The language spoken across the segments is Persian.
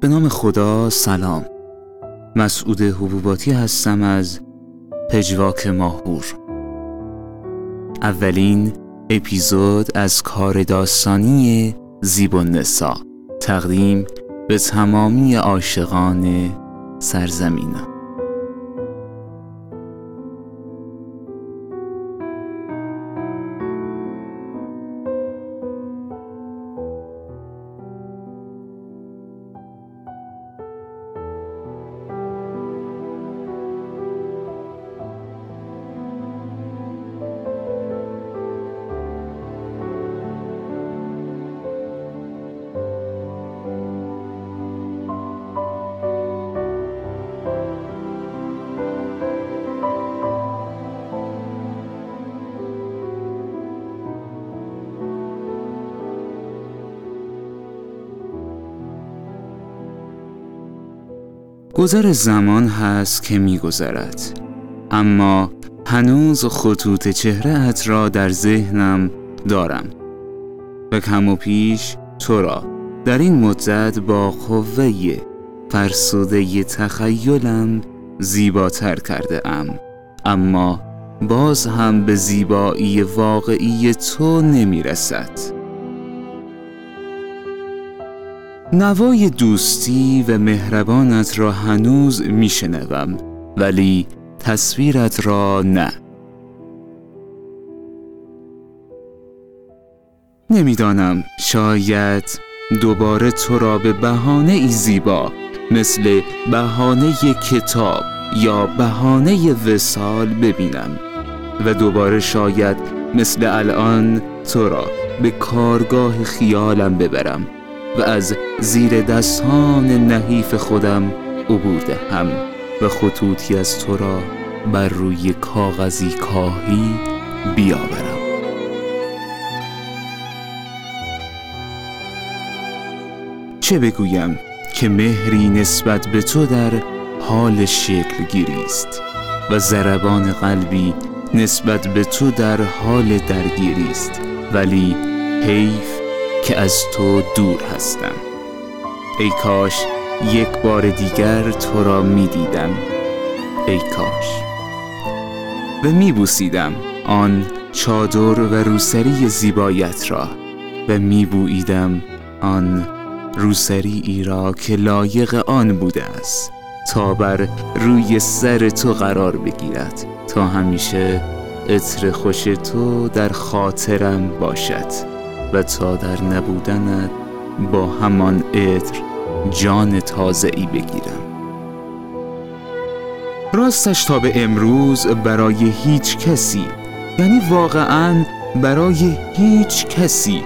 به نام خدا. سلام، مسعود حبوباتی هستم از پجواک ماهور. اولین اپیزود از کار داستانی زیب النساء، تقدیم به تمامی عاشقان سرزمینم. گذر زمان هست که می‌گذرد، اما هنوز خطوط چهره‌ات را در ذهنم دارم و کم و پیش تو را در این مدت با قوه فرسوده تخیلم زیباتر کرده ام، اما باز هم به زیبایی واقعی تو نمی‌رسد. نوای دوستی و مهربانت را هنوز میشنوم، ولی تصویرت را نه. نمیدانم، شاید دوباره تو را به بهانه ای زیبا مثل بهانه کتاب یا بهانه وصال ببینم و دوباره شاید مثل الان تو را به کارگاه خیالم ببرم و از زیر دستان نحیف خودم عبور دهم و خطوطی از تو را بر روی کاغذی کاهی بیاورم. چه بگویم که مهری نسبت به تو در حال شکل گیری است و ضربان قلبی نسبت به تو در حال درگیری است، ولی حیف که از تو دور هستم. ای کاش یک بار دیگر تو را می دیدم، ای کاش، و می بوسیدم آن چادر و روسری زیبایت را و می بوییدم آن روسری ای را که لایق آن بوده است تا بر روی سر تو قرار بگیرد، تا همیشه عطر خوش تو در خاطرم باشد و تا در نبودنت با همان عطر جان تازه‌ای بگیرم. راستش تا به امروز برای هیچ کسی، یعنی واقعاً برای هیچ کسی،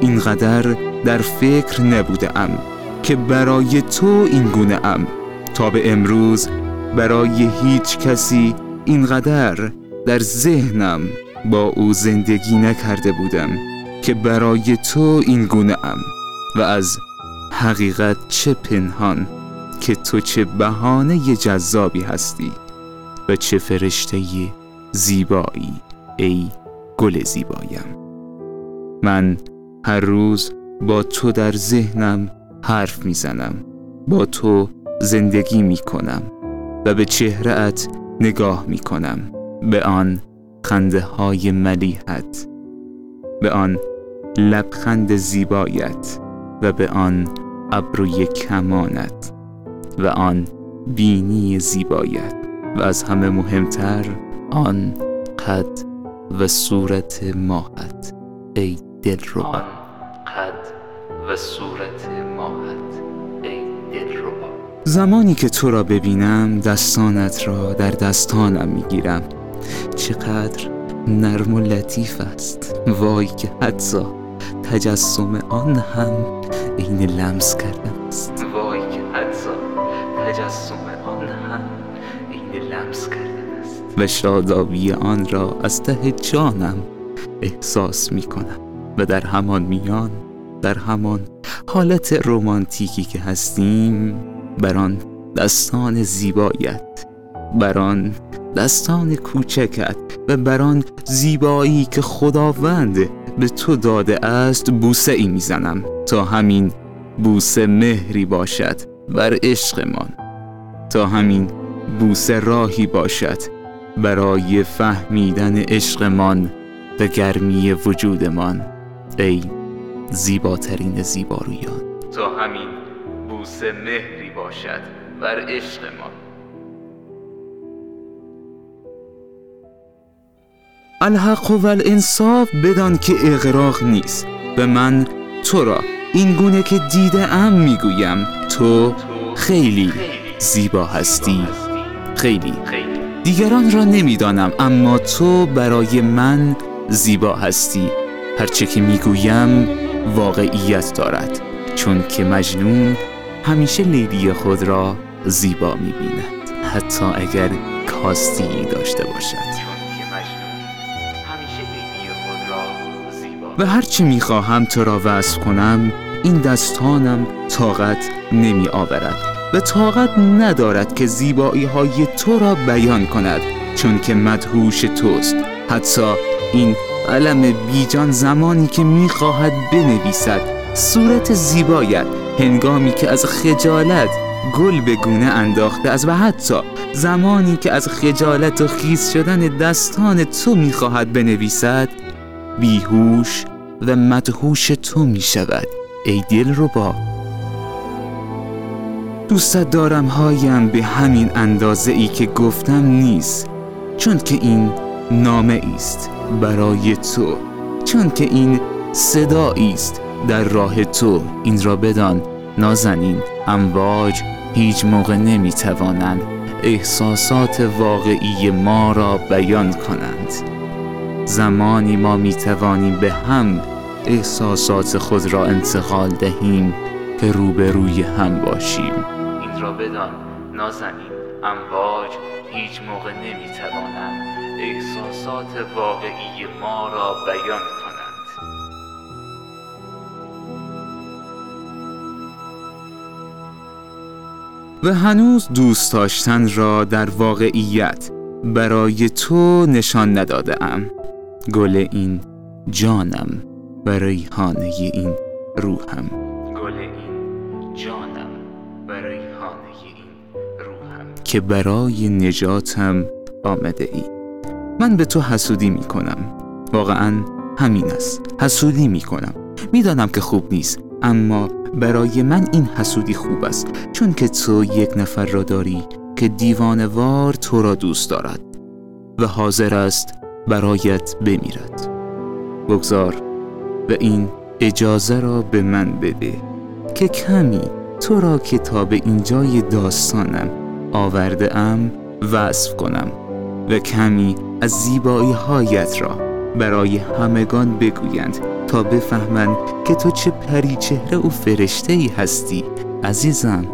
اینقدر در فکر نبودم که برای تو این گونه ام. تا به امروز برای هیچ کسی اینقدر در ذهنم با او زندگی نکرده بودم که برای تو این گونه ام. و از حقیقت چه پنهان که تو چه بهانه جذابی هستی و چه فرشته زیبایی، ای گل زیبایم. من هر روز با تو در ذهنم حرف میزنم، با تو زندگی میکنم و به چهره‌ات نگاه میکنم، به آن خنده های ملیحت، به آن لبخند زیبایت و به آن ابروی کمانت و آن بینی زیبایت و از همه مهمتر آن قد و صورت ماهت، ای دلربا. آن قد و صورت ماهت، ای دلربا. زمانی که تو را ببینم دستانت را در دستانم میگیرم. چقدر نرم و لطیف است، وای که حتی تجسم آن هم عین لمس کردن است. وای که حتی تجسم آن هم عین لمس کردن است. و شادابی آن را از ته جانم احساس می کنم و در همان میان، در همان حالت رمانتیکی که هستیم، بران دستان زیبایت، بران دستان کوچکت و بران زیبایی که خداوند به تو داده است بوسه ای میزنم، تا همین بوسه مهری باشد بر عشقمان، تا همین بوسه راهی باشد برای فهمیدن عشقمان به گرمی وجودمان، ای زیباترین زیبارویان. تا همین بوسه مهری باشد بر عشقمان. الحق و الانصاف بدان که اغراق نیست. به من تو را این گونه که دیده ام میگویم، تو خیلی زیبا هستی. خیلی دیگران را نمیدانم، اما تو برای من زیبا هستی. هرچه که میگویم واقعیت دارد، چون که مجنون همیشه لیلی خود را زیبا میبیند، حتی اگر کاستی داشته باشد. و هرچه میخواهم تو را وصف کنم، این دستانم طاقت نمی آورد و طاقت ندارد که زیبایی های تو را بیان کند، چون که مدهوش توست. حتی این علم بیجان زمانی که میخواهد بنویسد صورت زیبایت، هنگامی که از خجالت گل به گونه انداخته است، و حتی زمانی که از خجالت و خیس شدن دستان تو میخواهد بنویسد، بیهوش و مدهوش تو می شود. ای دل رو با دوست دارم هایم به همین اندازه ای که گفتم نیست، چون که این نامه ایست برای تو، چون که این صدا ایست در راه تو. این را بدان نازنین، امواج هیچ موقع نمی توانند احساسات واقعی ما را بیان کنند. زمانی ما میتوانیم به هم احساسات خود را انتقال دهیم که روبروی هم باشیم. این را بدان نازنین، امواج هیچ موقع نمیتوانند احساسات واقعی ما را بیان کنند. و هنوز دوست داشتن را در واقعیت برای تو نشان ندادم. گل این جانم و ریحانه این روحم. گل این جانم و ریحانه این روحم که برای نجاتم آمده ای. من به تو حسودی می کنم، واقعا همین است، حسودی می کنم. می دانم که خوب نیست، اما برای من این حسودی خوب است، چون که تو یک نفر را داری که دیوانوار تو را دوست دارد و حاضر است برایت بمیرد. بگذار و این اجازه را به من بده که کمی تو را که تا به اینجای داستانم آورده ام وصف کنم و کمی از زیبایی هایت را برای همگان بگویند، تا بفهمند که تو چه پری چهره و فرشته ای هستی عزیزم.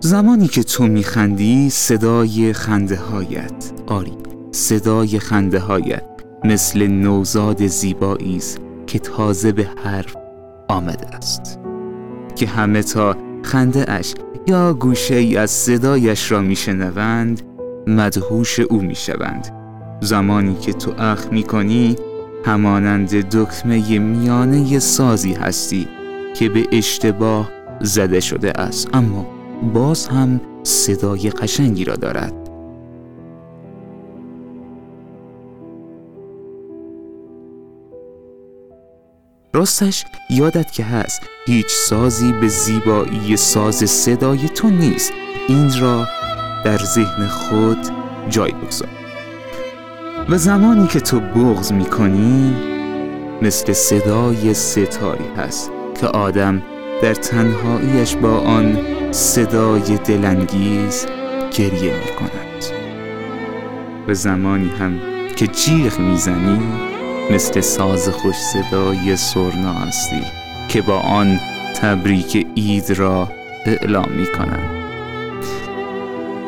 زمانی که تو میخندی، صدای خنده هایت، آری صدای خنده هایت مثل نوزاد زیبایی است که تازه به حرف آمده است، که همه تا خنده اش یا گوشه ای از صدایش را میشنوند مدهوش او میشوند. زمانی که تو اخ میکنی، همانند دکمه میانه سازی هستی که به اشتباه زده شده است، اما باز هم صدای قشنگی را دارد. راستش یادت که هست هیچ سازی به زیبایی ساز صدای تو نیست. این را در ذهن خود جای بگذار. و زمانی که تو بغض میکنی، مثل صدای ستاری هست که آدم در تنهاییش با آن صدای دلانگیز گریه می کند. و زمانی هم که جیغ می زنی، مثل ساز خوش صدای سرنا هستی که با آن تبریک عید را اعلام می کنند.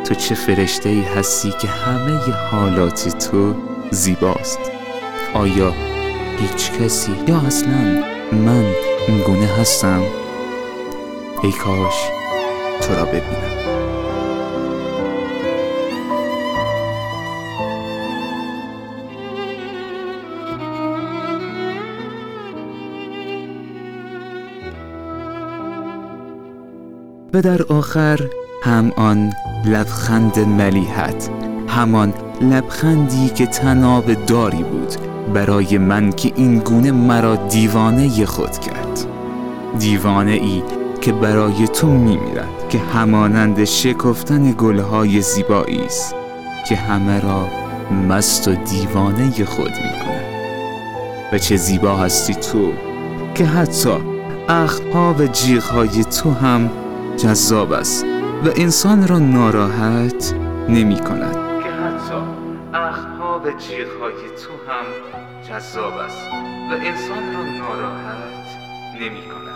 تو چه فرشته ای هستی که همه ی حالات تو زیباست. آیا هیچ کسی یا اصلا من این گونه هستم؟ ای کاش تو را ببینم. و در آخر هم آن لبخند ملیحت، همان لبخندی که طناب داری بود برای من که این گونه مرا دیوانه خود کرد، دیوانه ای که برای تو میمیرد، که همانند شکفتن گلهای زیبایی است که همه را مست و دیوانه خود میکند. و چه زیبا هستی تو که حتی اخم‌ها و جیغ‌های تو هم جذاب است و انسان را ناراحت نمی کند، که حتی اخم‌ها و جیغ‌های تو هم جذاب است و انسان را ناراحت نمی کند.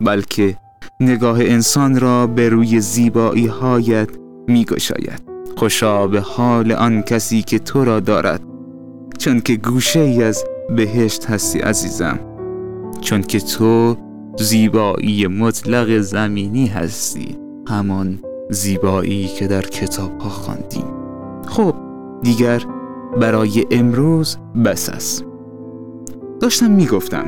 بلکه نگاه انسان را به روی زیبایی هایت می گشاید. خوشا به حال آن کسی که تو را دارد، چون که گوشه ای از بهشت هستی عزیزم، چون که تو زیبایی مطلق زمینی هستی، همان زیبایی که در کتاب ها خواندیم. خب دیگر برای امروز بس است. داشتم می گفتم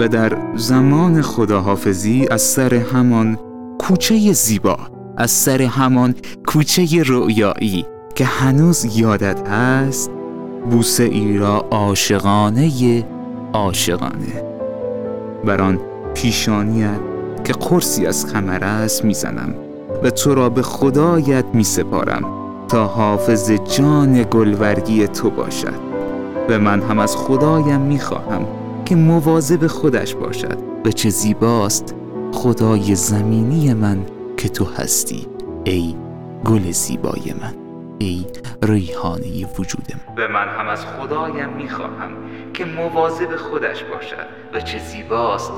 و در زمان خداحافظی از سر همان کوچه زیبا، از سر همان کوچه رؤیایی که هنوز یادت هست، بوسه ای را عاشقانه بر آن پیشانیت که قرصی از خمر است میزنم و تو را به خدایت میسپارم تا حافظ جان گلبرگی تو باشد. و من هم از خدایم میخواهم که مواظب خودش باشد. و چه زیباست خدای زمینی من که تو هستی، ای گل زیبای من، ای ریحانه وجودم. و من هم از خدایم میخواهم که مواظب خودش باشد. و چه زیباست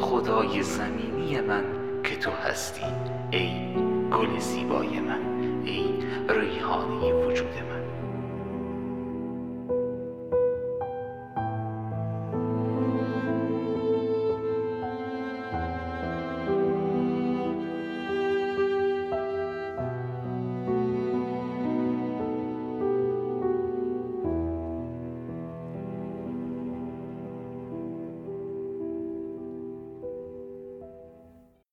خدای زمینی من که تو هستی، ای گل زیبای من، ای ریحانه